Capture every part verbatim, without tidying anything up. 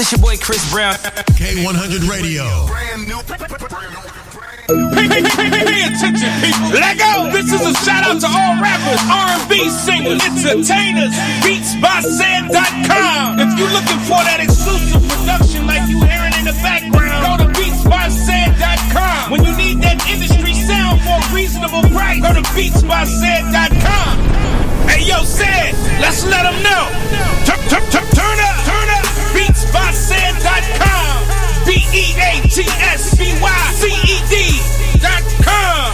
This your boy Chris Brown. K one hundred Radio. Brand new. Hey, hey, hey, hey, hey, attention people. Let go. This is a shout out to all rappers, R and B singers, entertainers, Beats By Said dot com. If you're looking for that exclusive production like you hearing in the background, go to Beats By Said dot com. When you need that industry sound for a reasonable price, go to Beats By Said dot com. Hey, yo, Said, let's let them know. Turn, turn, turn, turn up, turn up. Beats By Said dot com. B E A T S B Y C E D dot com.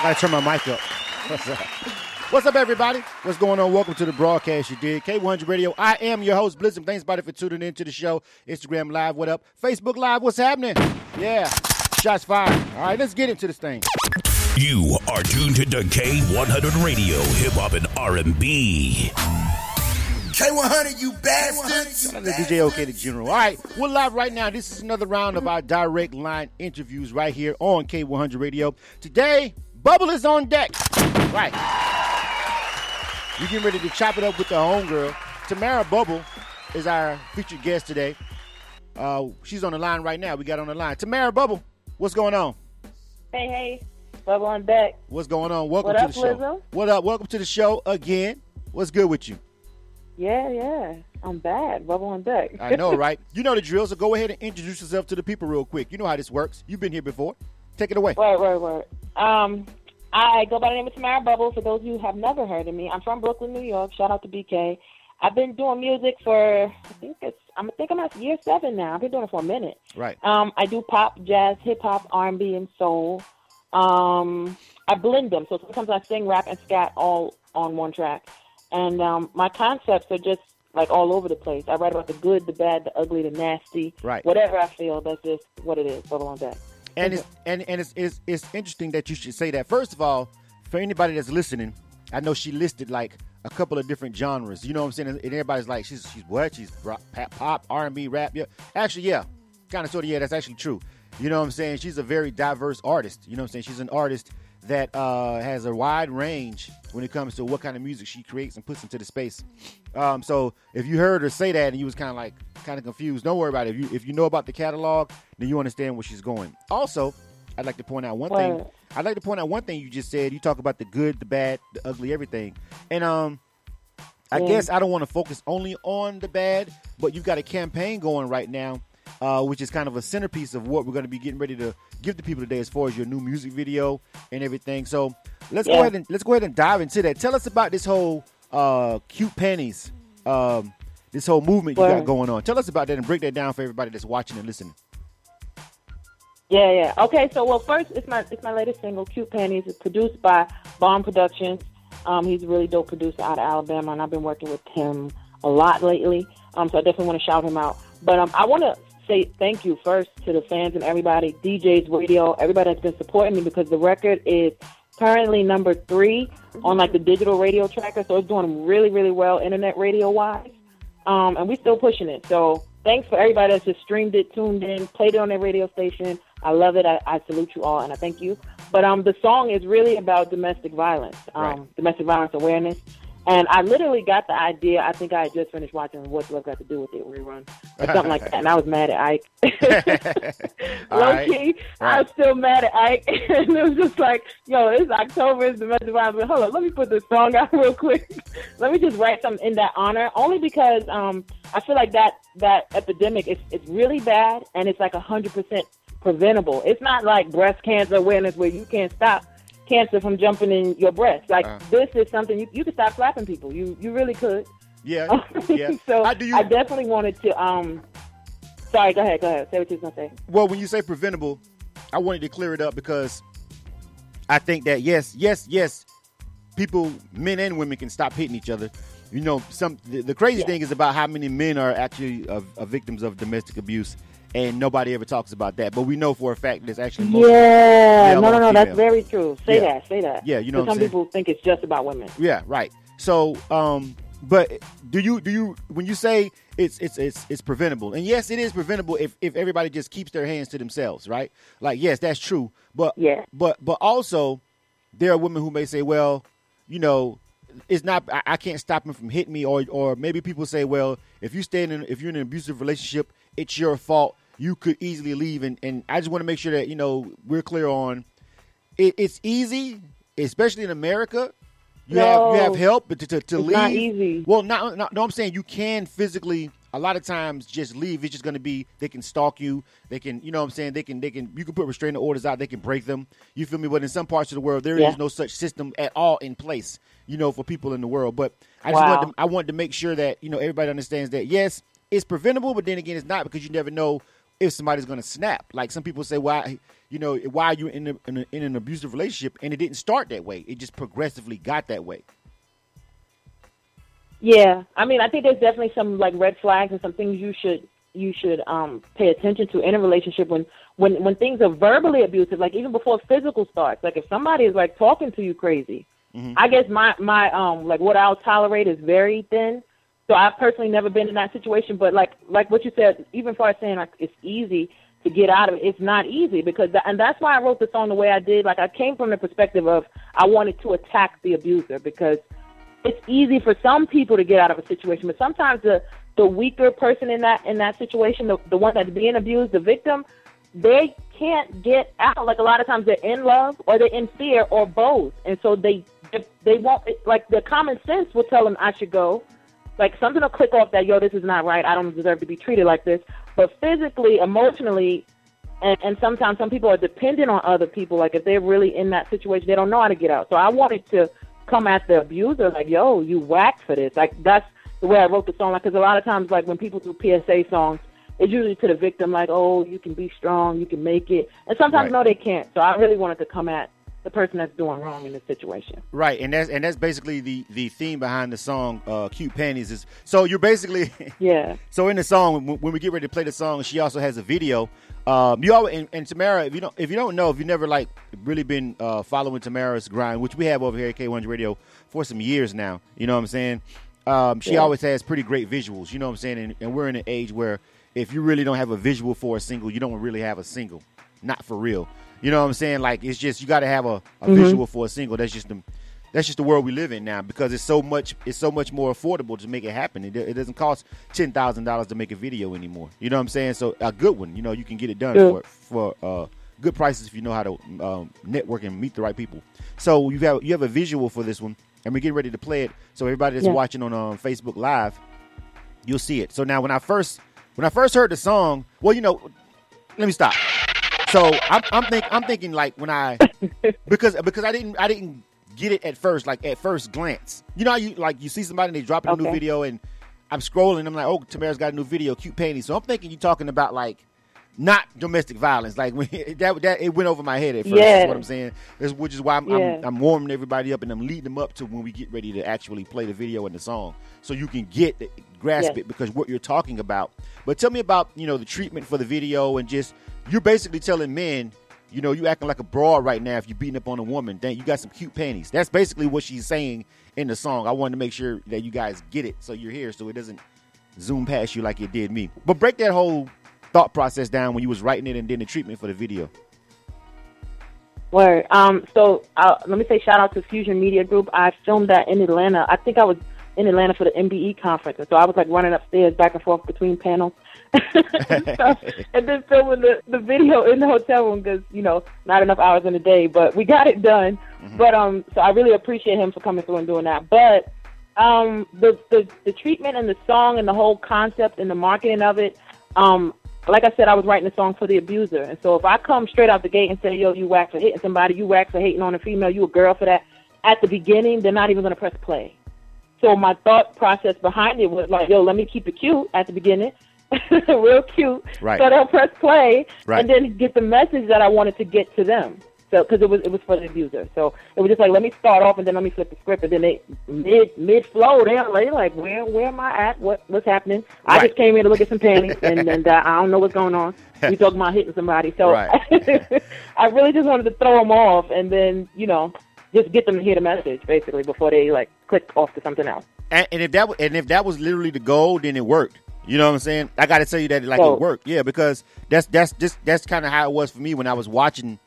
I turn my mic up. What's up? What's up, everybody? What's going on? Welcome to the broadcast you did. K one hundred Radio. I am your host, Blizzard. Thanks, buddy, for tuning in to the show. Instagram Live, what up? Facebook Live, what's happening? Yeah, shots fired. All right, let's get into this thing. You are tuned to K one hundred Radio, hip-hop and R and B. K one hundred, you bastards! Shout out to D J OK the General. All right, we're live right now. This is another round of our direct line interviews right here on K one hundred Radio. Today, Bubble is on deck. Right. We're getting ready to chop it up with the homegirl. Tamara Bubble is our featured guest today. Uh, she's on the line right now. We got on the line. Tamara Bubble, what's going on? Hey, hey. Bubble on deck. What's going on? Welcome what to up, the show. Lizzo? What up? Welcome to the show again. What's good with you? Yeah, yeah. I'm bad. Bubble on deck. I know, right? You know the drill, so go ahead and introduce yourself to the people real quick. You know how this works. You've been here before. Take it away. Right, right, right. Um, I go by the name of Tamara Bubble. For those of you who have never heard of me, I'm from Brooklyn, New York. Shout out to B K. I've been doing music for, I think it's, I'm think I'm at year seven now. I've been doing it for a minute. Right. Um, I do pop, jazz, hip hop, R and B, and soul. Um, I blend them. So sometimes I sing, rap, and scat all on one track. And um, my concepts are just like all over the place. I write about the good, the bad, the ugly, the nasty. Right. Whatever I feel, that's just what it is. Bubble on deck. And it's and, and it's, it's it's interesting that you should say that. First of all, for anybody that's listening, I know she listed like a couple of different genres. You know what I'm saying? And everybody's like, she's she's what? She's pop, R and B, rap. Yeah, actually, yeah, kind of, sort of. Yeah, that's actually true. You know what I'm saying? She's a very diverse artist. You know what I'm saying? She's an artist that uh, has a wide range when it comes to what kind of music she creates and puts into the space. Um, so if you heard her say that and you was kind of like kind of confused, don't worry about it. If you if you know about the catalog, then you understand where she's going. Also, I'd like to point out one well, thing. I'd like to point out one thing you just said. You talk about the good, the bad, the ugly, everything. And um, I yeah. guess I don't want to focus only on the bad, but you've got a campaign going right now, Uh, which is kind of a centerpiece of what we're going to be getting ready to give to people today, as far as your new music video and everything. So let's yeah. go ahead and let's go ahead and dive into that. Tell us about this whole uh, Cute Panties, um, this whole movement you got going on. Tell us about that and break that down for everybody that's watching and listening. Yeah, yeah. Okay, so well, first it's my it's my latest single, Cute Panties. It's produced by Bomb Productions. Um, he's a really dope producer out of Alabama, and I've been working with him a lot lately. Um, so I definitely want to shout him out. But um, I want to say thank you first to the fans and everybody, D Js, radio, everybody that's been supporting me, because the record is currently number three on like the digital radio tracker, so it's doing really, really well internet radio wise, um, and we're still pushing it. So thanks for everybody that's just streamed it, tuned in, played it on their radio station. I love it. I, I salute you all, and I thank you. But um, the song is really about domestic violence, um, right. domestic violence awareness. And I literally got the idea. I think I had just finished watching What's Love Got to Do With It rerun or something like that. And I was mad at Ike. Low right. key, right. I was still mad at Ike. And it was just like, yo, it's October. It's domestic violence. Hold on. Let me put this song out real quick. Let me just write something in that honor. Only because um, I feel like that, that epidemic is it's really bad. And it's like one hundred percent preventable. It's not like breast cancer awareness where you can't stop cancer from jumping in your breast. Like uh, this is something you you could stop slapping people. You you really could. Yeah. yeah. so I, do you... I definitely wanted to. Um, sorry. Go ahead. Go ahead. Say what you was gonna say. Well, when you say preventable, I wanted to clear it up because I think that yes, yes, yes, people, men and women, can stop hitting each other. You know, some the, the crazy yeah. thing is about how many men are actually uh, uh, victims of domestic abuse, and nobody ever talks about that. But we know for a fact that's actually mostly yeah, no, no, no, that's very true. Say yeah. that, say that. Yeah, you know, what some people think it's just about women. Yeah, right. So, um, but do you do you when you say it's it's it's it's preventable? And yes, it is preventable if if everybody just keeps their hands to themselves, right? Like, yes, that's true. But yeah. but but also, there are women who may say, well, you know, it's not. I, I can't stop him from hitting me, or or maybe people say, well, if you stay in, if you're in an abusive relationship, it's your fault. You could easily leave, and, and I just want to make sure that, you know, we're clear on it. It's easy, especially in America. You no, have you have help, but to to, to it's leave. Not easy. Well, not, not no. I'm saying you can physically. A lot of times, just leave. It's just going to be they can stalk you. They can, you know, what I'm saying, they can, they can. You can put restraining orders out. They can break them. You feel me? But in some parts of the world, there yeah. is no such system at all in place. You know, for people in the world. But I just wow. wanted to, I wanted to make sure that, you know, everybody understands that yes, it's preventable, but then again, it's not, because you never know if somebody's going to snap. Like some people say, why, you know, why are you in a, in, a, in an abusive relationship? And it didn't start that way. It just progressively got that way. Yeah, I mean, I think there's definitely some like red flags and some things you should you should um, pay attention to in a relationship when, when when things are verbally abusive, like even before physical starts. Like if somebody is like talking to you crazy, mm-hmm. I guess my my um like what I'll tolerate is very thin. So I've personally never been in that situation, but like like what you said, even far as saying like it's easy to get out of it, it's not easy because that, and that's why I wrote the song the way I did. Like I came from the perspective of I wanted to attack the abuser because it's easy for some people to get out of a situation, but sometimes the, the weaker person in that in that situation, the, the one that's being abused, the victim, they can't get out. Like a lot of times they're in love or they're in fear or both, and so they they won't. Like the common sense will tell them I should go. Like something will click off that yo, this is not right. I don't deserve to be treated like this. But physically, emotionally, and, and sometimes some people are dependent on other people. Like if they're really in that situation, they don't know how to get out. So I wanted to come at the abuser like, yo, you whacked for this. Like that's the way I wrote the song, because like, a lot of times like when people do P S A songs, it's usually to the victim like, oh, you can be strong, you can make it, and sometimes right. no, they can't. So I really wanted to come at the person that's doing wrong in this situation. Right, and that's and that's basically the, the theme behind the song uh, Cute Panties. Is so you're basically yeah. So in the song, when, when we get ready to play the song, she also has a video. Um, you always, and, and Tamara, if you don't, if you don't know, if you've never like really been uh, following Tamara's grind, which we have over here at K one hundred Radio for some years now, you know what I'm saying? Um, she yeah. always has pretty great visuals, you know what I'm saying? And, and we're in an age where if you really don't have a visual for a single, you don't really have a single, not for real. You know what I'm saying? Like it's just you got to have a, a mm-hmm. visual for a single. That's just the that's just the world we live in now, because it's so much it's so much more affordable to make it happen. It, it doesn't cost ten thousand dollars to make a video anymore. You know what I'm saying? So a good one, you know, you can get it done yeah. for for uh, good prices if you know how to um, network and meet the right people. So you have you have a visual for this one, and we're getting ready to play it. So everybody that's yeah. watching on um, Facebook Live, you'll see it. So now when I first when I first heard the song, well, you know, let me stop. So I'm, I'm thinking, I'm thinking like when I, because, because I didn't, I didn't get it at first, like at first glance, you know, how you like, you see somebody and they drop a okay. new video and I'm scrolling. I'm like, oh, Tamara's got a new video, Cute Panties. So I'm thinking you're talking about like not domestic violence. Like when that, that it went over my head at first, yeah. is what I'm saying, that's, which is why I'm, yeah. I'm, I'm warming everybody up and I'm leading them up to when we get ready to actually play the video and the song. So you can get the, grasp yeah. it because what you're talking about. But tell me about, you know, the treatment for the video and just, you're basically telling men, you know, you acting like a broad right now if you're beating up on a woman. Dang, you got some cute panties. That's basically what she's saying in the song. I wanted to make sure that you guys get it, so you're here, so it doesn't zoom past you like it did me. But break that whole thought process down when you was writing it and then the treatment for the video. Word. Um, so uh, let me say shout out to Fusion Media Group. I filmed that in Atlanta. I think I was in Atlanta for the M B E conference, and so I was like running upstairs back and forth between panels. and, stuff, and then filming the, the video in the hotel room because, you know, not enough hours in a day, but we got it done. Mm-hmm. But um, so I really appreciate him for coming through and doing that. But um, the, the the treatment and the song and the whole concept and the marketing of it, um, like I said, I was writing a song for the abuser. And so if I come straight out the gate and say, yo, you whack for hitting somebody, you whack for hating on a female, you a girl for that, at the beginning, they're not even going to press play. So my thought process behind it was like, yo, let me keep it cute at the beginning. Real cute. Right. So they'll press play right. and then get the message that I wanted to get to them. So, because it was it was for the abuser. So it was just like, let me start off and then let me flip the script. And then they mid mid flow, they're like, where where am I at? What what's happening? Right. I just came here to look at some panties, and, and uh, I don't know what's going on. We talking about hitting somebody. So right. I really just wanted to throw them off, and then you know, just get them to hear the message basically before they like click off to something else. And, and if that and if that was literally the goal, then it worked. You know what I'm saying? I got to tell you that like so, it worked, yeah, because that's that's just that's kind of how it was for me when I was watching.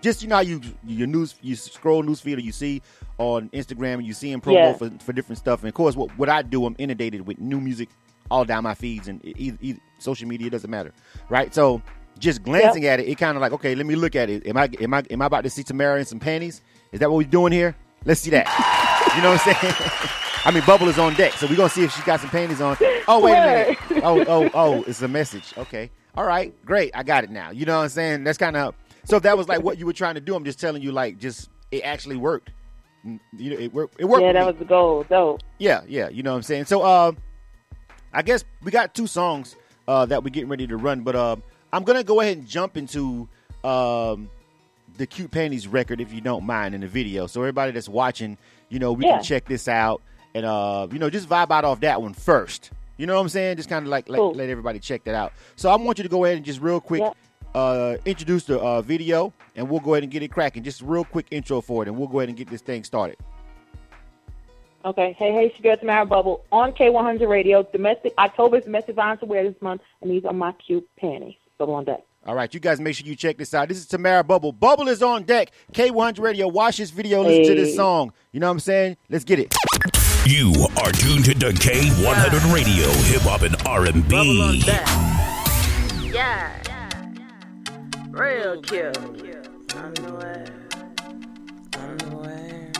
Just, you know, how you your news, you scroll newsfeed or you see on Instagram and you see in promo yeah. for, for different stuff. And, of course, what, what I do, I'm inundated with new music all down my feeds and either, either, social media, it doesn't matter, right? So just glancing yep. at it, it kind of like, okay, let me look at it. Am I, am I, am I about to see Tamara in some panties? Is that what we're doing here? Let's see that. You know what I'm saying? I mean, Bubble is on deck, so we're going to see if she got some panties on. Oh, wait a minute. Oh, oh, oh, it's a message. Okay. All right. Great. I got it now. You know what I'm saying? That's kind of... So if that was like what you were trying to do, I'm just telling you, like, just it actually worked. You know, it worked. It worked. Yeah, that was the goal. So yeah, yeah, you know what I'm saying. So uh, I guess we got two songs uh, that we're getting ready to run, but uh, I'm gonna go ahead and jump into um, the Cute Panties record, if you don't mind, in the video. So everybody that's watching, you know, we yeah. can check this out and uh, you know, just vibe out off that one first. You know what I'm saying? Just kind of like, like cool. let everybody check that out. So I want you to go ahead and just real quick. Yeah. Uh, introduce the uh, video, and we'll go ahead and get it cracking. Just a real quick intro for it, and we'll go ahead and get this thing started. Okay. Hey, hey, it's your girl Tamara Bubble on K one hundred Radio. Domestic October is Domestic Violence Awareness Month, and these are my cute panties. Bubble on deck. All right, you guys, make sure you check this out. This is Tamara Bubble. Bubble is on deck. K one hundred Radio. Watch this video. Listen hey. to this song. You know what I'm saying? Let's get it. You are tuned to K one hundred yeah. Radio, hip hop and R and B. Bubble on deck. Yeah. Real cute. Underwear. Underwear.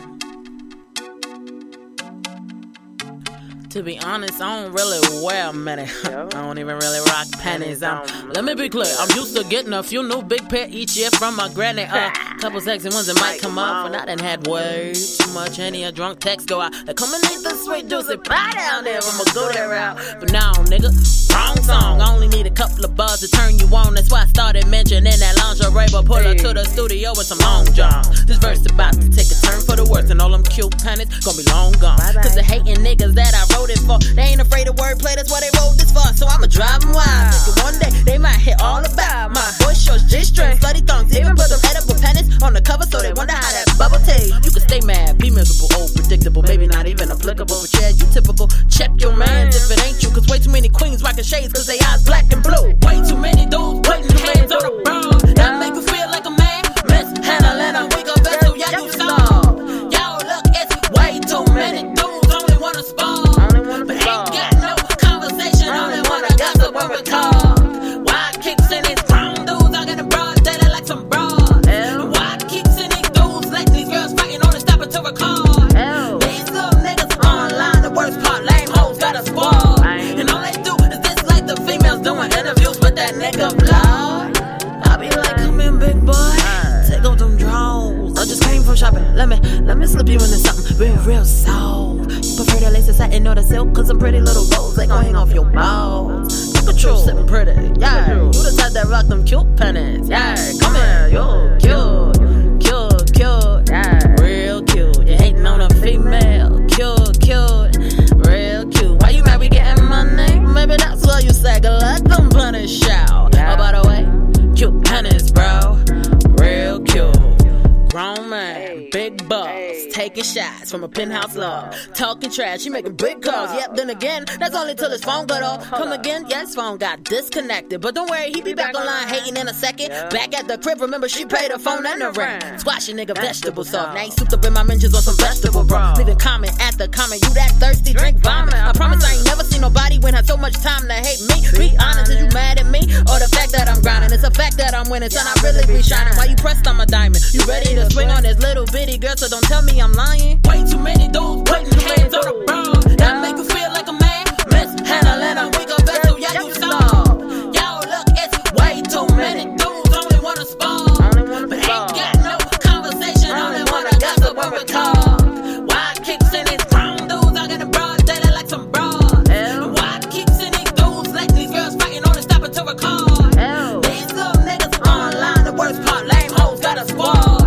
To be honest, I don't really wear many. I don't even really rock panties. I'm, let me be clear, I'm used to getting a few new big pair each year from my granny. Uh, couple sexy ones that might come off, and I done had way too much honey. A drunk text go out, they come and eat the sweet juicy pie down there. I'ma go that route, but now, nigga. Wrong song. I only need a couple of bars to turn you on. That's why I started mentioning that lingerie. But pull her to the studio with some long johns. This verse about to take a turn for the worse, and all them cute panties gonna be long gone. Cause the hating niggas that I wrote it for, they ain't afraid of wordplay. That's why they wrote this for. So I'ma drive them wild. Thinking one day they might hit all about my boy shorts, G-string, slutty thongs. Even put some edible panties on the cover, so they wonder how that bubble tastes. You can stay mad, be miserable, old, predictable, maybe not even applicable. But yeah, you typical. Check your minds if it ain't you, cause way too many queens rockin' shades, cause they eyes black and blue. Way too many dudes putting hands on the brows. That make you feel like a man. Miss Hannah, let her wake up and so y'all do stall. Y'all look, it's way too many dudes only wanna spar, but ain't got no conversation, only wanna gossip when we call. Wide kicks in these brown dudes, I got the broads that are like some bras. Wide kicks in these dudes, like these girls fighting on the stopper to record. These little niggas online, the worst part, lame hoes got a squad. Doing interviews with that nigga blog. I be like, come in, big boy, take off them drawers. I just came from shopping. Let me, let me slip you into something real, real soft. You prefer the laces, satin, or the silk? Cause them pretty little rolls, they gon' hang off your balls. Look at you sitting pretty, yeah. You the type that rock them cute panties, yeah. Come here, you cute, cute, cute, yeah. Real cute, you hating on a female. Cute, cute, real cute. Why you mad we getting money? Maybe that's why you sag a lot, them bunnies shout. Yeah. Oh, by the way, cute pennies, bro. Real cute. Grown man, hey. Big bucks, hey. Taking shots from a penthouse love. Talking trash, she making big calls. Yep, then again, that's only till his phone got off. Come again, yes, phone got disconnected. But don't worry, he be back online hating in a second. Yeah. Back at the crib, remember she paid her phone and the rent. Squashing nigga vegetable sauce. Now he souped up in my mentions on some vegetable, bro. Leave a comment after comment, you that thirsty, drink vomit. I promise I ain't never seen nobody when had so much time to hate me. Be honest, is you mad at me? Or the fact that I'm grinding? It's a fact that I'm winning, son, I really be shining. Why you pressed on my diamond? You ready to swing on this little bitty girl, so don't tell me I'm lying. Way too many dudes putting hands on the brown. That make you feel like a man. Miss Hannah, let her wake up and so y'all do stall. Y'all look, it's way too many dudes only wanna spar, but ain't got no conversation, only wanna gossip when we call. Wide kicks in these brown dudes, I got the broads that are like some bras. Wide kicks in these dudes, like these girls fighting on the stopper to record. These little niggas online, the worst part, lame hoes got a squad.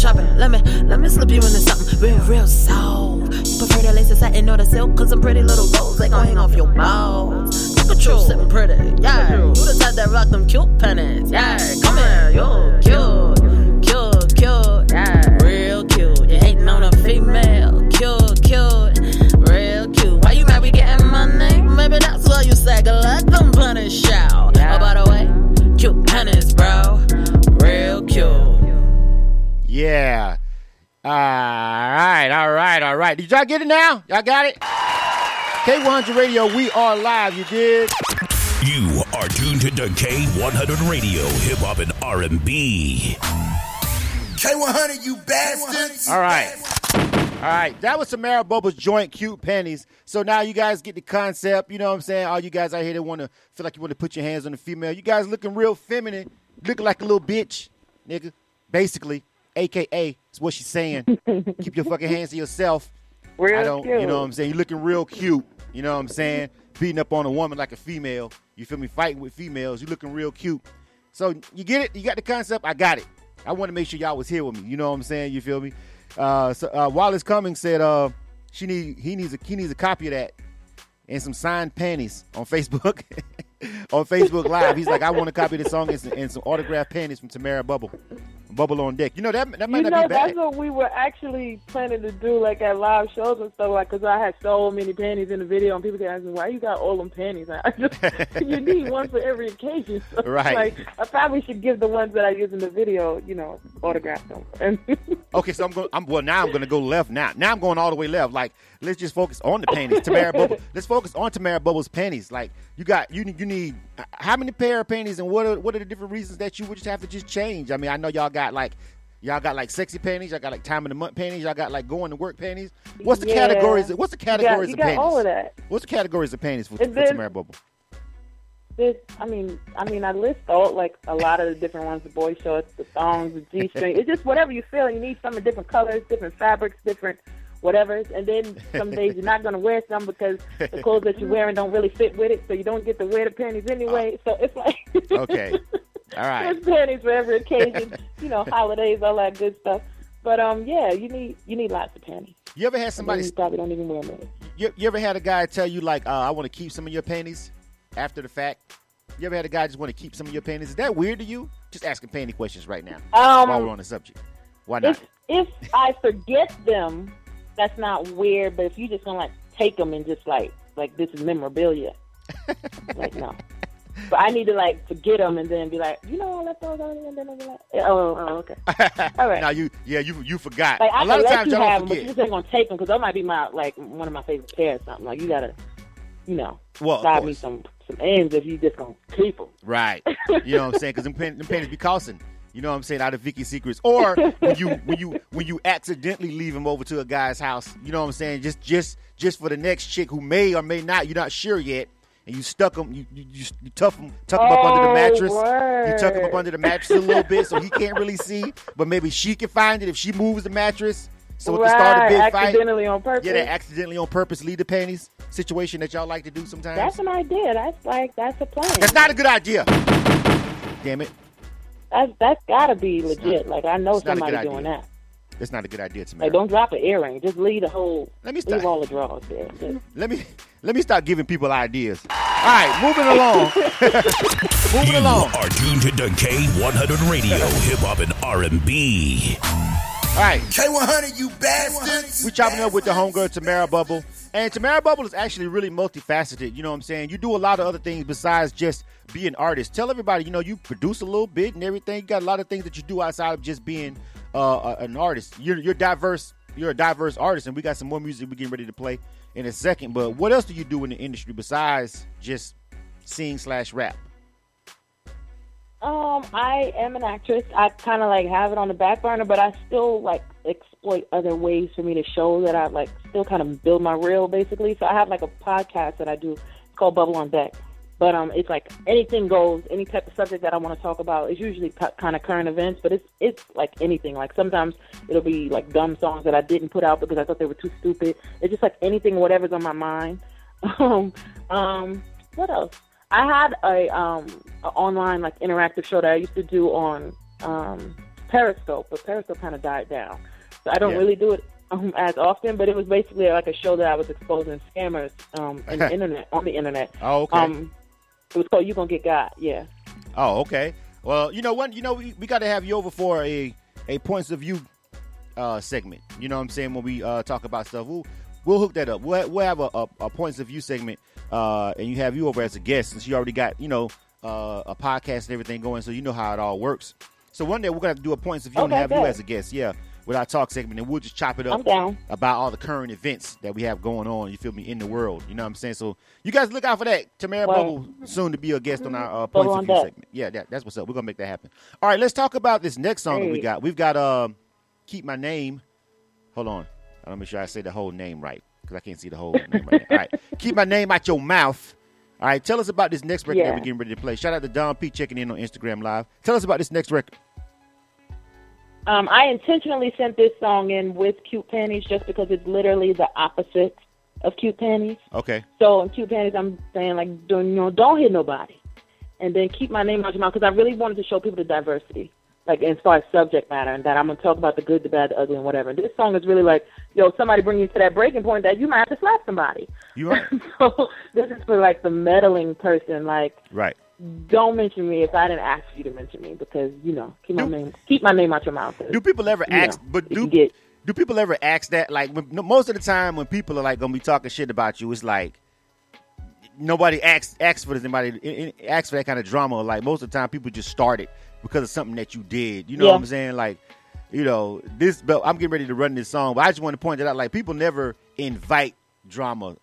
shopping. Let me, let me slip you into something real, real soul. You prefer the lace or satin or the silk, cause I'm pretty little rose. They gon' hang off your balls. Look at you sitting pretty, yeah. You the type that rock them cute panties, yeah. Come here, you're cute, cute, cute, yeah. Real cute, you ain't on a female. Cute, cute, real cute. Why you mad we getting money? Maybe that's why you sag. Let them punish out, yeah. Oh, by the way, cute panties, bro. Real cute. Yeah. All right, all right, all right. Did y'all get it now? Y'all got it? K one hundred Radio, we are live, you did? You are tuned into K one hundred Radio, hip-hop and R and B. K one hundred, you bastards! All right. All right, that was Tamara Bubble's joint, Cute Panties. So now you guys get the concept, you know what I'm saying? All you guys out here that want to feel like you want to put your hands on a female. You guys looking real feminine, looking like a little bitch, nigga, basically. A K A is what she's saying. Keep your fucking hands to yourself. Real I don't, cute. You know what I'm saying? You're looking real cute. You know what I'm saying? Beating up on a woman like a female. You feel me? Fighting with females. You're looking real cute. So you get it? You got the concept? I got it. I want to make sure y'all was here with me. You know what I'm saying? You feel me? Uh, so, uh, Wallace Cummings said uh, she need he needs a he needs a copy of that and some signed panties on Facebook. On Facebook Live. He's like, I want to copy this song and some, and some autographed panties from Tamara Bubble. Bubble on deck. You know, that that might you not know, be bad. That's what we were actually planning to do, like, at live shows and stuff, like, because I had so many panties in the video, and people kept asking, why you got all them panties? I just, you need one for every occasion. So, right. Like, I probably should give the ones that I use in the video, you know, autograph them. And okay, so I'm going, I'm, well, now I'm going to go left now. Now I'm going all the way left. Like, let's just focus on the panties. Tamara Bubble. Let's focus on Tamara Bubble's panties. Like, you got, you, you need, how many pair of panties, and what are, what are the different reasons that you would just have to just change? I mean, I know y'all got Got like, y'all got like sexy panties. Y'all got like time of the month panties. Y'all got like going to work panties. What's the yeah. categories? What's the categories you got, you of got panties? All of that. What's the categories of panties for, for Tamara Bubble? This, I mean, I mean, I list all like a lot of the different ones: the boy shorts, the thongs, the G-string. It's just whatever you feel. You need some of different colors, different fabrics, different whatever. And then some days you're not going to wear some because the clothes that you're wearing don't really fit with it, so you don't get to wear the panties anyway. Uh, so it's like okay. All right. There's panties for every occasion, you know, holidays, all that good stuff. But um, yeah, you need you need lots of panties. You ever had somebody you probably don't even wear them. You, you ever had a guy tell you like, uh, I want to keep some of your panties after the fact? You ever had a guy just want to keep some of your panties? Is that weird to you? Just asking panty questions right now um, while we're on the subject. Why not? If, if I forget them, that's not weird. But if you just gonna like take them and just like like this is memorabilia, like no. But I need to, like, forget them and then be like, you know, I left those on and then I'll be like, oh, oh okay. All right. Now, you, yeah, you you forgot. Like, I a lot of times, y'all don't forget. Them, but you just ain't going to take them because that might be, my like, one of my favorite pairs or something. Like, you got to, you know, well, buy me some, some ends if you just going to keep them. Right. You know what I'm saying? Because them, pan- them panties be costing. You know what I'm saying? Out of Vicky's Secrets. Or when you when you when you accidentally leave him over to a guy's house, you know what I'm saying? Just just just for the next chick who may or may not, you're not sure yet. And you stuck them, you you, you tough them, tuck them oh, up under the mattress. Word. You tuck them up under the mattress a little bit so he can't really see, but maybe she can find it if she moves the mattress. So right. It can start a big fight. Accidentally on purpose. Yeah, that accidentally on purpose lead to panties situation that y'all like to do sometimes. That's an idea. That's like that's a plan. That's not a good idea. Damn it. That's that's gotta be legit. Not, like I know somebody doing idea. That. That's not a good idea to me. Like, don't drop an earring. Just leave the whole. Let me stop. Leave all the drawers there. Just. Let me. Let me start giving people ideas. All right, moving along. moving you along. You are tuned to K one hundred Radio, hip hop and R and B. All right, K one hundred, you bastards. We chopping up with the homegirl Tamara Bubble, and Tamara Bubble is actually really multifaceted. You know what I'm saying? You do a lot of other things besides just being an artist. Tell everybody, you know, you produce a little bit and everything. You got a lot of things that you do outside of just being uh, an artist. You're you're diverse. You're a diverse artist, and we got some more music we're getting ready to play in a second. But what else do you do in the industry besides just sing slash rap? Um, I am an actress. I kind of like have it on the back burner, but I still like exploit other ways for me to show that I like still kind of build my reel basically. So I have like a podcast that I do called Bubble on Deck. But um, it's like anything goes, any type of subject that I want to talk about. It's usually cu- kind of current events, but it's it's like anything. Like sometimes it'll be like dumb songs that I didn't put out because I thought they were too stupid. It's just like anything, whatever's on my mind. um, um, what else? I had a um an online like interactive show that I used to do on um Periscope, but Periscope kind of died down. So I don't yeah. really do it um, as often, but it was basically like a show that I was exposing scammers um, in the internet, on the internet. Oh, okay. Um, it was called You Gonna Get Got, yeah. Oh, okay. Well, you know what? You know, we, we got to have you over for a, a Points of View uh, segment. You know what I'm saying? When we uh, talk about stuff, we'll, we'll hook that up. We'll, we'll have a, a, a Points of View segment, uh, and you have you over as a guest since you already got, you know, uh, a podcast and everything going, so you know how it all works. So one day we're going to have to do a Points of View okay, and have good. you as a guest, yeah, with our talk segment, and we'll just chop it up about all the current events that we have going on, you feel me, in the world. You know what I'm saying? So you guys look out for that. Tamara well, Bubble, soon to be a guest on our uh, Points of View that. segment. Yeah, that, that's what's up. We're going to make that happen. All right, let's talk about this next song hey. that we got. We've got uh, Keep My Name. Hold on. I want to make sure I say the whole name right because I can't see the whole name right now. All right. Keep My Name Out Your Mouth. All right, tell us about this next record yeah. that we're getting ready to play. Shout out to Don P checking in on Instagram Live. Tell us about this next record. Um, I intentionally sent this song in with Cute Panties just because it's literally the opposite of Cute Panties. Okay. So in Cute Panties, I'm saying, like, don't, you know, don't hit nobody. And then Keep My Name Out Your Mouth because I really wanted to show people the diversity, like, as far as subject matter, and that I'm going to talk about the good, the bad, the ugly, and whatever. This song is really like, yo, somebody bring you to that breaking point that you might have to slap somebody. You're right. So this is for, like, the meddling person, like, right. Don't mention me if I didn't ask you to mention me because, you know, keep my do, name keep my name out your mouth. Do people ever ask, know, but do get, do people ever ask that? Like, when, most of the time when people are, like, going to be talking shit about you, it's like, nobody asks, asks for this, anybody asks for that kind of drama. Like, most of the time people just start it because of something that you did. You know yeah. what I'm saying? Like, you know, this, but I'm getting ready to run this song, but I just want to point it out. Like, people never invite drama,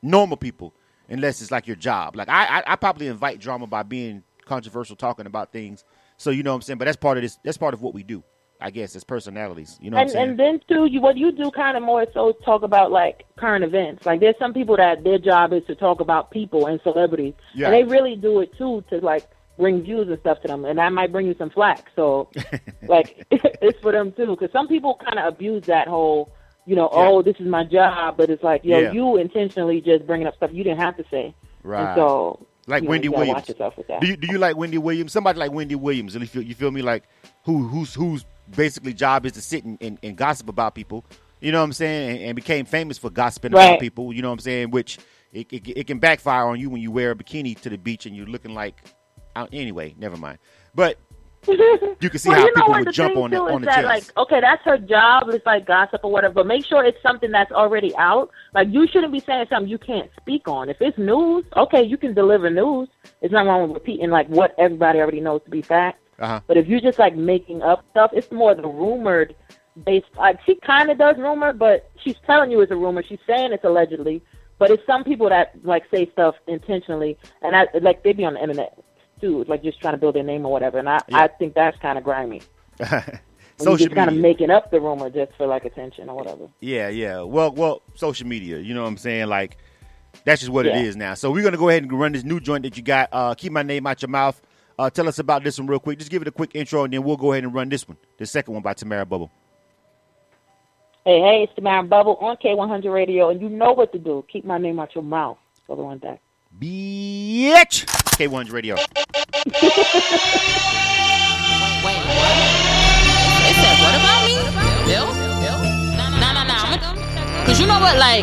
normal people, unless it's like your job. Like, I, I, I probably invite drama by being controversial, talking about things. So, you know what I'm saying? But that's part of this, that's part of what we do, I guess, as personalities. You know what and, I'm saying? And then, too, you, what you do kind of more so talk about, like, current events. Like, there's some people that their job is to talk about people and celebrities. Yeah. And they really do it, too, to, like, bring views and stuff to them. And I might bring you some flack. So, like, it's for them, too. Because some people kind of abuse that whole, you know, yeah. oh, this is my job. But it's like, yo, yeah. you intentionally just bringing up stuff you didn't have to say. Right. And so, like, Wendy know, Williams. Watch yourself with that. Do you, do you like Wendy Williams? Somebody like Wendy Williams. And if you, you feel me? Like, who who's who's... basically job is to sit and, and, and gossip about people, you know what I'm saying, and, and became famous for gossiping right. about people, you know what I'm saying, which it, it it can backfire on you when you wear a bikini to the beach and you're looking like, anyway, never mind. But you can see well, how you know people would jump on the, on the that, like, okay, that's her job, it's like gossip or whatever, but make sure it's something that's already out. Like, you shouldn't be saying something you can't speak on. If it's news, okay, you can deliver news. It's not wrong with repeating, like, what everybody already knows to be fact. Uh-huh. But if you're just, like, making up stuff, it's more the rumored based. Like, she kind of does rumor, but she's telling you it's a rumor. She's saying it's allegedly. But it's some people that, like, say stuff intentionally. And, I like, they be on the internet, too, like, just trying to build their name or whatever. And I, yeah. I think that's kind of grimy. Social media. Just kind of making up the rumor just for, like, attention or whatever. Yeah, yeah. Well, well, social media, you know what I'm saying? Like, that's just what yeah. it is now. So we're going to go ahead and run this new joint that you got. Uh, Keep My Name Out Your Mouth. Uh, tell us about this one real quick. Just give it a quick intro, and then we'll go ahead and run this one, the second one by Tamara Bubble. Hey, hey, it's Tamara Bubble on K one hundred Radio, and you know what to do. Keep my name out your mouth. Go on back. Bitch! K one hundred Radio. Wait, wait, what? It said, what about me? Bill? Bill? Nah, nah, nah. nah. Because you know what, like,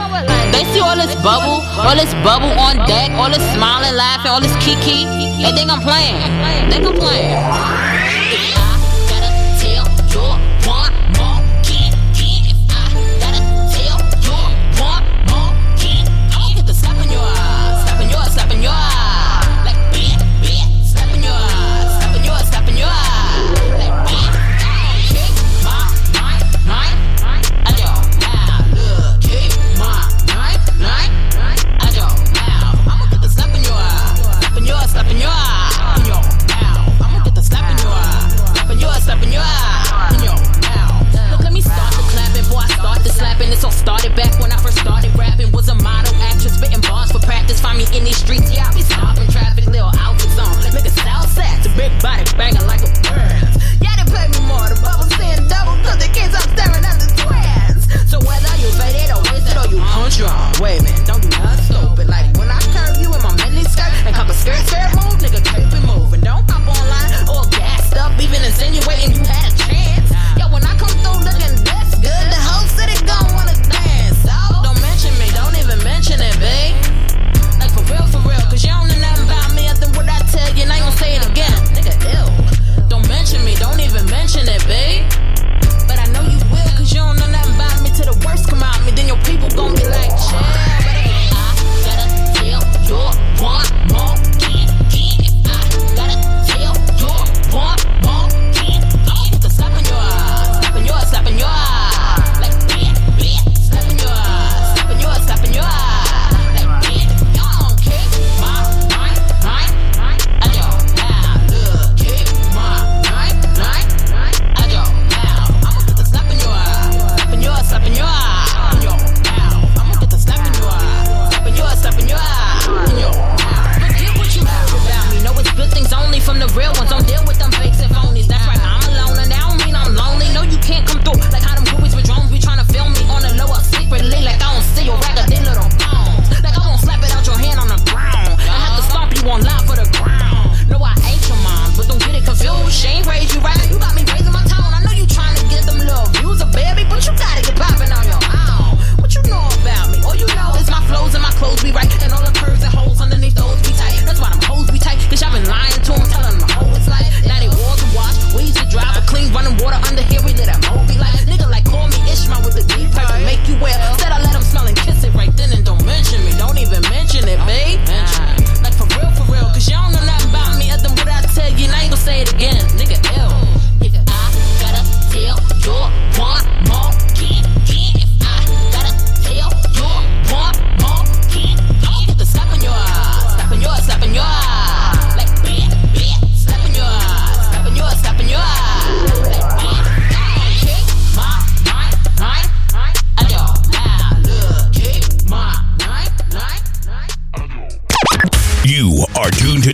they see all this bubble, all this bubble on deck, all this smiling, laughing, all this kiki. They think I'm playing. They think I'm playing. If I gotta tell your one more kid, kid. If I gotta tell your one more kid, I'ma get the slap in your eyes, slap in your eyes, slap in your eyes. Like bitch, bitch, slap in your eyes, slap in your eyes, slap in your eyes. Like bitch, I kick my night, night, night. I don't have look, kick my night, night, night. I don't have. I'ma get the slap in your eyes, slap in your eyes, slap in your eyes. Your mouth. I'm gonna get the slap in your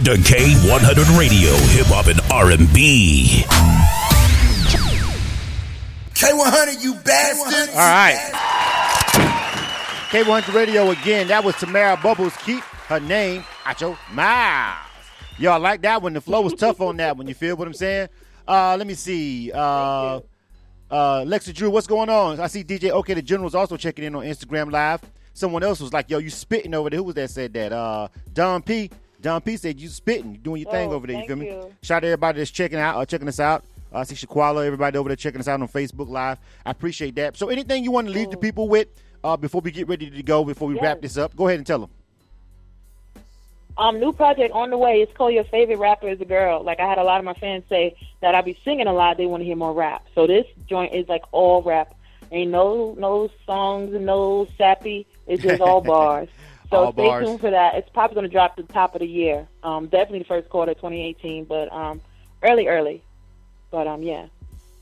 to K one hundred Radio, hip hop and R and B. K one hundred, you bastard! All right. K one hundred Radio again. That was Tamara Bubbles. Keep her name out your mouth. Y'all like that one? The flow was tough on that one. You feel what I'm saying? Uh, let me see. Uh, uh, Lexa Drew, what's going on? I see D J OK the General's also checking in on Instagram Live. Someone else was like, yo, you spitting over there. Who was that said that? Uh, Don P. Don P said, you spitting. You doing your Whoa, thing over there. You feel me? You. Shout out to everybody that's checking out, uh, checking us out. I uh, see Shaquala, everybody over there checking us out on Facebook Live. I appreciate that. So anything you want to leave mm. the people with uh, before we get ready to go, before we yes. wrap this up, go ahead and tell them. Um, new project on the way. It's called Your Favorite Rapper is a Girl. Like, I had a lot of my fans say that I be singing a lot. They want to hear more rap. So this joint is like all rap. Ain't no no songs, no sappy. It's just all bars. So all stay bars. tuned for that. It's probably going to drop at the top of the year. Um, definitely the first quarter of twenty eighteen, but um, early, early. But um, yeah.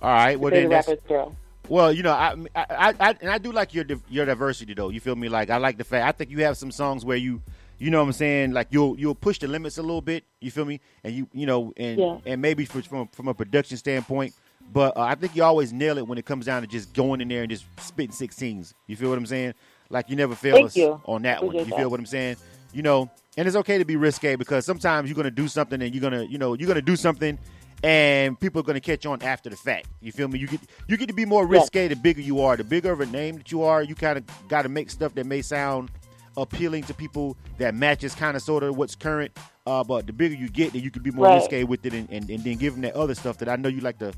All right. Well, then that's, girl. Well, you know, I, I, I, I, and I do like your your diversity though. You feel me? Like, I like the fact I think you have some songs where you. You know what I'm saying? Like, you'll you'll push the limits a little bit. You feel me? And you you know and yeah. and maybe for, from from a production standpoint, but uh, I think you always nail it when it comes down to just going in there and just spitting sixteens. You feel what I'm saying? Like, you never fail us on that one. You feel what I'm saying? You know, and it's okay to be risque because sometimes you're gonna do something and you're gonna you know you're gonna do something and people are gonna catch on after the fact. You feel me? You get you get to be more risque yeah. the bigger you are, the bigger of a name that you are. You kind of got to make stuff that may sound appealing to people that matches kind of sort of what's current, uh, but the bigger you get, then you can be more right. risque with it, and, and, and then give them that other stuff that I know you like to,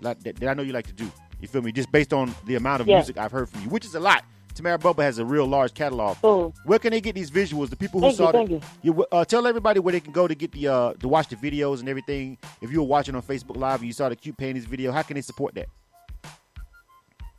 like that, that I know you like to do. You feel me? Just based on the amount of yeah. music I've heard from you, which is a lot. Tamara Bubble has a real large catalog. Ooh. Where can they get these visuals? The people who thank saw you, it, you. You, uh, tell everybody where they can go to get the uh, to watch the videos and everything. If you were watching on Facebook Live and you saw the Cute Panties video, how can they support that?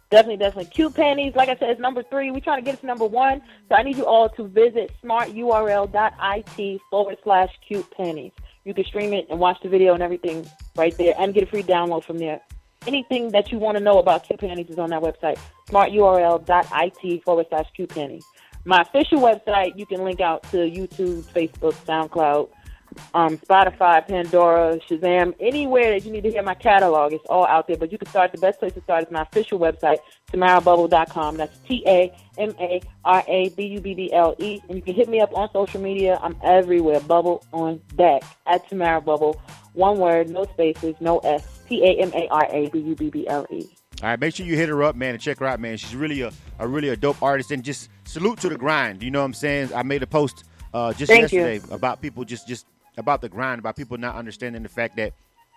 Definitely, definitely. Cute Panties, like I said, it's number three. We're trying to get it to number one. So I need you all to visit smarturl.it forward slash cute panties. You can stream it and watch the video and everything right there and get a free download from there. Anything that you want to know about Cute Panties is on that website, smarturl.it forward slash cute panties. My official website, you can link out to YouTube, Facebook, SoundCloud, um, Spotify, Pandora, Shazam, anywhere that you need to hear my catalog, it's all out there. But you can start, the best place to start is my official website, tamara bubble dot com. That's T A M A R A B U B B L E. And you can hit me up on social media. I'm everywhere. Bubble on deck. At Tamara Bubble. One word, no spaces, no S. T A M A R A B U B B L E. All right, make sure you hit her up, man, and check her out, man. She's really a, a really a dope artist. And just salute to the grind. You know what I'm saying? I made a post uh, just Thank yesterday you. about people just, just, about the grind, about people not understanding the fact that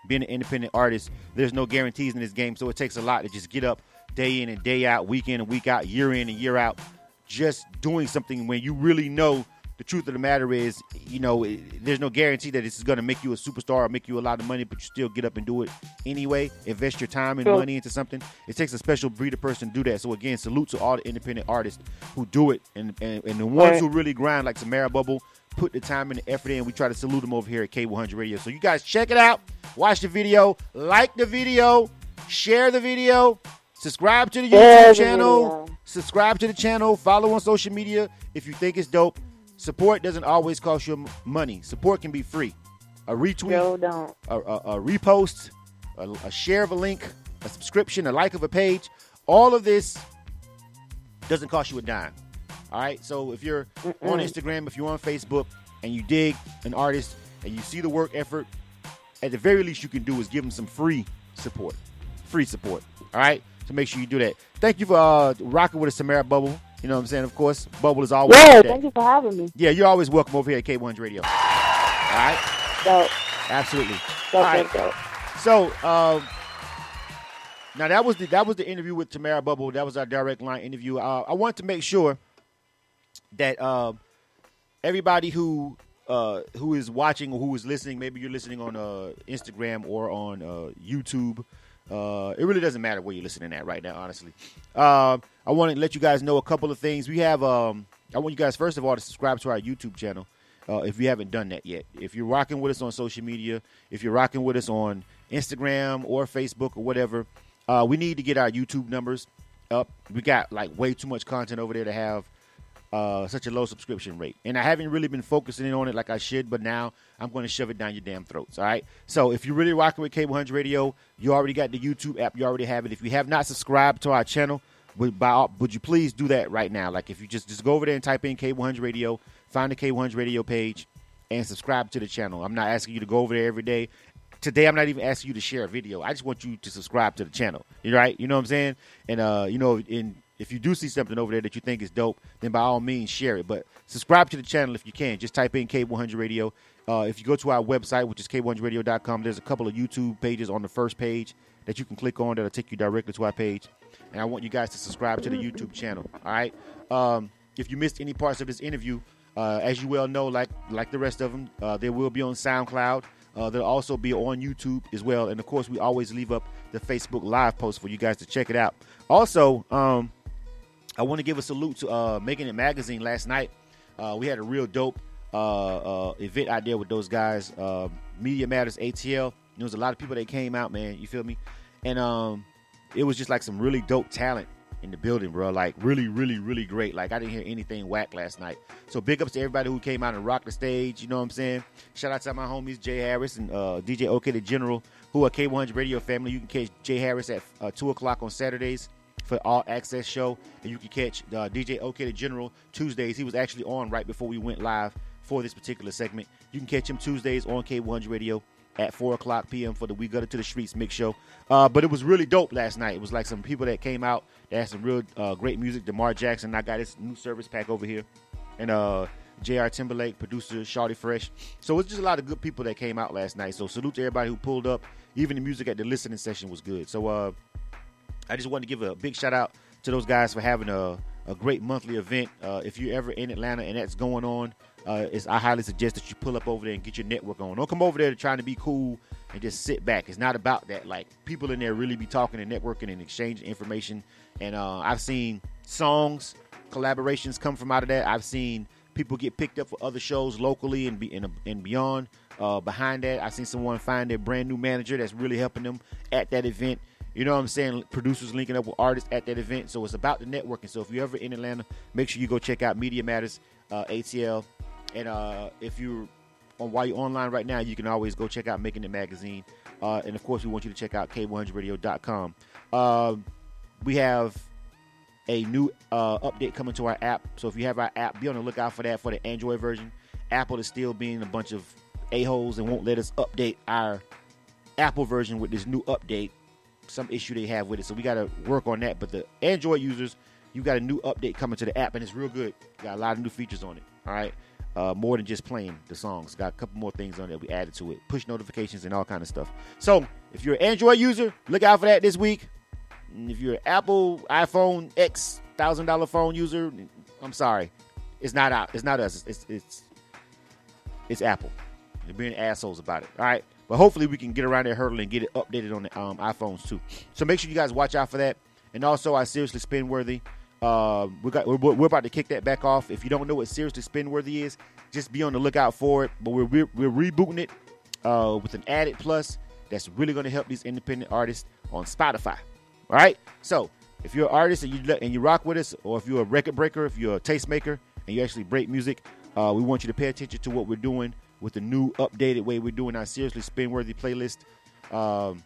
being an independent artist, there's no guarantees in this game. So it takes a lot to just get up day in and day out, week in and week out, year in and year out, just doing something when you really know the truth of the matter is, you know, it, there's no guarantee that this is going to make you a superstar or make you a lot of money, but you still get up and do it anyway. Invest your time and sure. money into something. It takes a special breed of person to do that. So, again, salute to all the independent artists who do it and, and, and the ones right. who really grind, like Tamara Bubble, put the time and the effort in. We try to salute them over here at K one hundred Radio. So you guys check it out. Watch the video. Like the video. Share the video. Subscribe to the YouTube channel. Video. Subscribe to the channel. Follow on social media if you think it's dope. Support doesn't always cost you money. Support can be free. A retweet. No, don't. A, a, a repost. A, a share of a link. A subscription. A like of a page. All of this doesn't cost you a dime. All right, so if you're Mm-mm. on Instagram, if you're on Facebook, and you dig an artist and you see the work effort, at the very least you can do is give them some free support. Free support, all right? So make sure you do that. Thank you for uh, rocking with us, Tamara Bubble. You know what I'm saying? Of course, Bubble is always Yeah, thank you for having me. Yeah, you're always welcome over here at K one hundred Radio. All right? Dope. Absolutely. Dope, all right. Dope. So, um... now that was, the, that was the interview with Tamara Bubble. That was our direct line interview. Uh, I wanted to make sure that uh, everybody who uh, who is watching or who is listening, maybe you're listening on uh, Instagram or on uh, YouTube. Uh, it really doesn't matter where you're listening at right now, honestly. Uh, I want to let you guys know a couple of things. We have. Um, I want you guys, first of all, to subscribe to our YouTube channel uh, if you haven't done that yet. If you're rocking with us on social media, if you're rocking with us on Instagram or Facebook or whatever, uh, we need to get our YouTube numbers up. We got like way too much content over there to have uh, such a low subscription rate. And I haven't really been focusing in on it like I should, but now I'm going to shove it down your damn throats, all right? So if you're really rocking with K one hundred Radio, you already got the YouTube app. You already have it. If you have not subscribed to our channel, would, by, would you please do that right now? Like, if you just, just go over there and type in K one hundred Radio, find the K one hundred Radio page, and subscribe to the channel. I'm not asking you to go over there every day. Today, I'm not even asking you to share a video. I just want you to subscribe to the channel, right? You know what I'm saying? And, uh, you know, in, if you do see something over there that you think is dope, then by all means, share it. But subscribe to the channel if you can. Just type in K one hundred Radio. Uh, if you go to our website, which is K one hundred radio dot com, there's a couple of YouTube pages on the first page that you can click on that will take you directly to our page. And I want you guys to subscribe to the YouTube channel, all right? Um, if you missed any parts of this interview, uh, as you well know, like, like the rest of them, uh, they will be on SoundCloud. Uh, they'll also be on YouTube as well. And, of course, we always leave up the Facebook Live post for you guys to check it out. Also, um, I want to give a salute to uh, Making It Magazine last night. Uh, we had a real dope uh, uh, event out there with those guys, uh, Media Matters A T L. There was a lot of people that came out, man. You feel me? And um, it was just like some really dope talent in the building, bro. Like, really, really, really great. Like, I didn't hear anything whack last night. So big ups to everybody who came out and rocked the stage. You know what I'm saying? Shout out to my homies Jay Harris and uh, D J OK the General, who are K one hundred Radio family. You can catch Jay Harris at uh, two o'clock on Saturdays for All Access show. And you can catch uh, D J OK the General Tuesdays. He was actually on right before we went live for this particular segment. You can catch him Tuesdays on K one hundred Radio at four o'clock p.m. for the We Got It to the Streets mix show. Uh, but it was really dope last night. It was like some people that came out that had some real uh, great music. Demar Jackson, I got his new service pack over here. And uh, J R. Timberlake, producer, Shawty Fresh. So it was just a lot of good people that came out last night. So salute to everybody who pulled up. Even the music at the listening session was good. So uh, I just wanted to give a big shout out to those guys for having a, a great monthly event. Uh, if you're ever in Atlanta and that's going on, Uh, it's, I highly suggest that you pull up over there and get your network on. Don't come over there to trying to be cool and just sit back. It's not about that. Like, people in there really be talking and networking and exchanging information. And uh, I've seen songs, collaborations come from out of that. I've seen people get picked up for other shows locally and be, and, and beyond. Uh, behind that, I've seen someone find their brand new manager that's really helping them at that event. You know what I'm saying? Producers linking up with artists at that event. So it's about the networking. So if you're ever in Atlanta, make sure you go check out Media Matters uh, A T L. And uh, if you're on while you're online right now, you can always go check out Making It Magazine. Uh, and of course, we want you to check out K one hundred radio dot com. Uh, we have a new uh, update coming to our app. So if you have our app, be on the lookout for that for the Android version. Apple is still being a bunch of a-holes and won't let us update our Apple version with this new update. Some issue they have with it. So we got to work on that. But the Android users, you got a new update coming to the app, and it's real good. Got a lot of new features on it. All right. Uh, more than just playing the songs. Got a couple more things on there we added to it. Push notifications and all kind of stuff. So if you're an Android user, look out for that this week. And if you're an Apple iPhone X one thousand dollars phone user, I'm sorry. It's not out. It's not us. It's it's it's Apple. They're being assholes about it. All right. But hopefully we can get around that hurdle and get it updated on the um, iPhones too. So make sure you guys watch out for that. And also I Seriously Spinworthy. Uh, we got, we're, we're about to kick that back off. If you don't know what Seriously Spinworthy is, just be on the lookout for it. But we're we're, we're rebooting it uh, with an added plus that's really going to help these independent artists on Spotify. All right. So if you're an artist and you and you rock with us, or if you're a record breaker, if you're a tastemaker and you actually break music, uh, we want you to pay attention to what we're doing with the new updated way we're doing our Seriously Spinworthy playlist, um,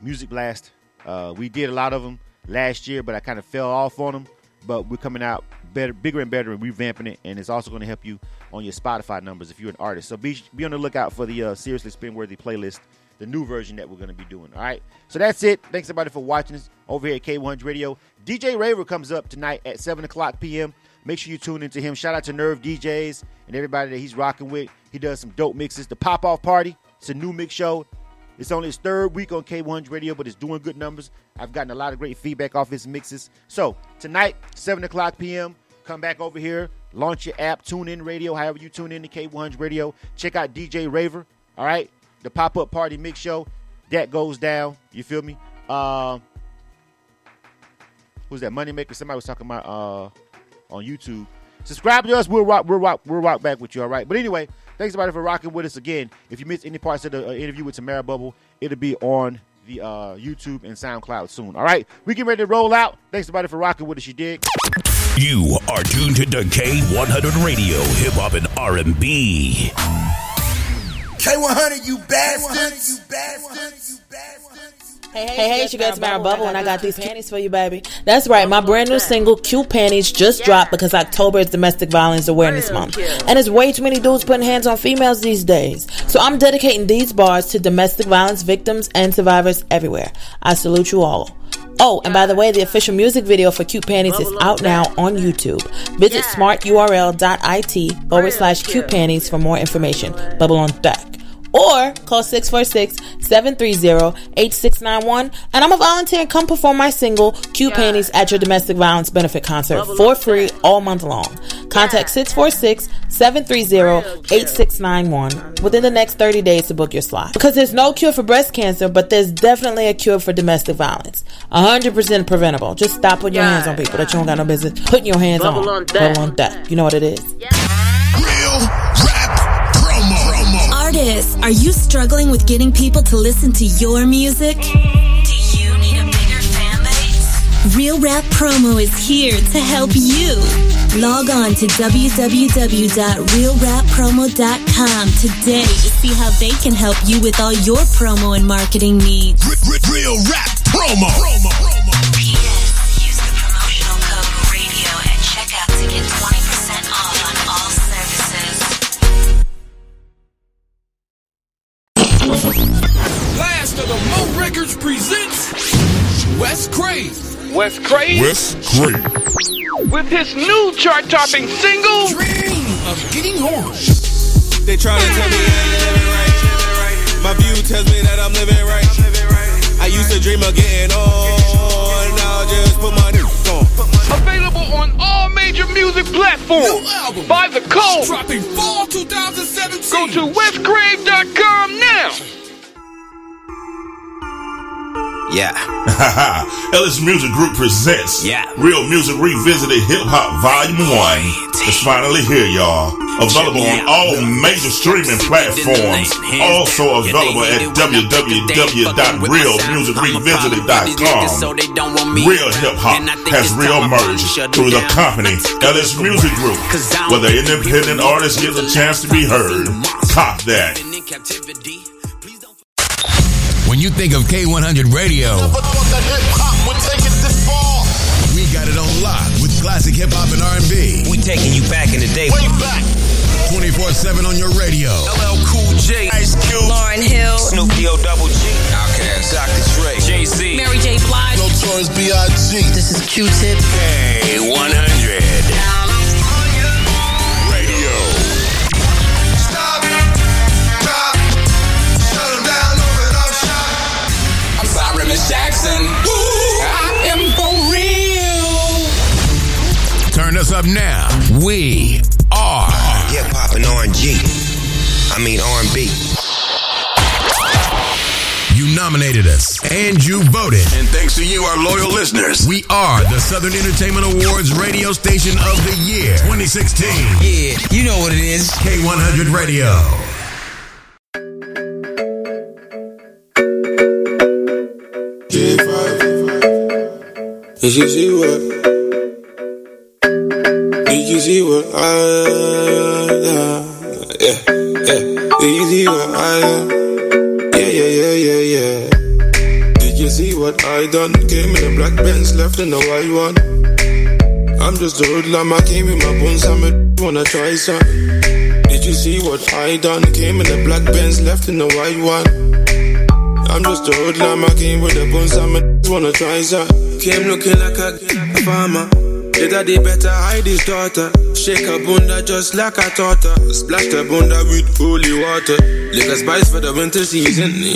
Music Blast. Uh, we did a lot of them last year, but I kind of fell off on them. But we're coming out better, bigger and better, and revamping it. And it's also going to help you on your Spotify numbers if you're an artist. So be be on the lookout for the uh, Seriously Spinworthy playlist, the new version that we're going to be doing. All right. So that's it. Thanks everybody for watching us over here at K one hundred Radio. D J Raver comes up tonight at seven o'clock p.m. Make sure you tune into him. Shout out to Nerve D Js and everybody that he's rocking with. He does some dope mixes. The Pop Off Party. It's a new mix show. It's only his third week on K one hundred Radio, but it's doing good numbers. I've gotten a lot of great feedback off his mixes. So tonight, seven o'clock p.m., come back over here, launch your app, tune in radio, however you tune in to K one hundred Radio. Check out D J Raver, all right? The Pop-Up Party Mix Show, that goes down. You feel me? Uh, who's that, Moneymaker? Somebody was talking about uh, on YouTube. Subscribe to us. We'll rock, we'll rock, we'll rock back with you, all right? But anyway, thanks, everybody, for rocking with us again. If you missed any parts of the uh, interview with Tamara Bubble, it'll be on the uh, YouTube and SoundCloud soon, all right? We get ready to roll out. Thanks, everybody, for rocking with us. You dig? You are tuned to the K one hundred Radio, hip hop and R and B. K one hundred, you bastards! You bastards! You bastards! Hey, hey, hey, it's your girl Tamara Bubble, and I got these panties for you, baby. That's right, my brand new single, Cute Panties, just yeah. dropped because October is Domestic Violence Awareness Real Month. Cute. And there's way too many dudes putting hands on females these days. So I'm dedicating these bars to domestic violence victims and survivors everywhere. I salute you all. Oh, and by the way, the official music video for Cute Panties is out now on YouTube. Visit yeah. smarturl.it forward slash Cute Panties for more information. Bubble on deck. Or call six four six, seven three zero, eight six nine one, and I'm a volunteer and come perform my single, Cute yeah. Panties, at your domestic violence benefit concert for free all month long. Contact yeah. six four six, seven three zero, eight six nine one within the next thirty days to book your slot. Because there's no cure for breast cancer, but there's definitely a cure for domestic violence. one hundred percent preventable. Just stop putting yeah. your hands on people that you don't got no business putting your hands Bubble on. on Bubble on death. You know what it is. Yeah. Real Rap Promo. Artists, are you struggling with getting people to listen to your music? Do you need a bigger fan base? Real Rap Promo is here to help you. Log on to w w w dot real rap promo dot com today to see how they can help you with all your promo and marketing needs. Real Rap Promo. P S Use the promotional code radio at checkout to get twenty percent off on all services. Last of the Mo Records presents Wes Crave. Wes Crave. Wes Crave. With his new chart-topping single, Dream of Getting Horny. They try to tell me I ain't living right. My view tells me that I'm living right. I used to dream of getting on. Now I just put my new on. Available on all major music platforms. New album. By the code. Dropping fall twenty seventeen. Go to Wes Crave dot com now. Yeah. Ellis Music Group presents yeah. Real Music Revisited Hip Hop Volume one. It's finally here, y'all. Available on all major streaming platforms. Also available at w w w dot real music revisited dot com. Real Hip Hop has re-emerged through the company Ellis Music Group, where the independent artist gets a chance to be heard. Cop that. When you think of K one hundred Radio, we got it on lock with classic hip-hop and R and B. We taking you back in the day. Way back. twenty-four seven on your radio. L L Cool J. Ice Cube. Lauryn Hill. Snoop D O Double G. Outkast. Doctor Dre. Jay-Z. Mary J. Blige. Notorious B I G. This is Q-Tip. K one hundred. Radio. Stop. Stop. Shut them down. Open up shop. I'm sorry, Miss Jackson. Woo! I am for real. Turn us up now. We are hip hop and R and G. I mean R and B. You nominated us and you voted. And thanks to you, our loyal listeners, we are the Southern Entertainment Awards Radio Station of the Year twenty sixteen. Yeah, you know what it is. K one hundred Radio. J five. Did you see what? Did you see what I uh, yeah, yeah. Did you see what I uh, see what I done? Came in a black Benz, left in a white one. I'm just a hoodlum, I came with my buns, I'm a d- wanna try some. Did you see what I done? Came in a black Benz, left in a white one. I'm just a hoodlum, I came with a buns, I'm a d- wanna try some. Came looking like a, a farmer. The daddy better hide his daughter. Shake her bunda just like I taught her. Splash her bunda with holy water. Lick a spice for the winter season.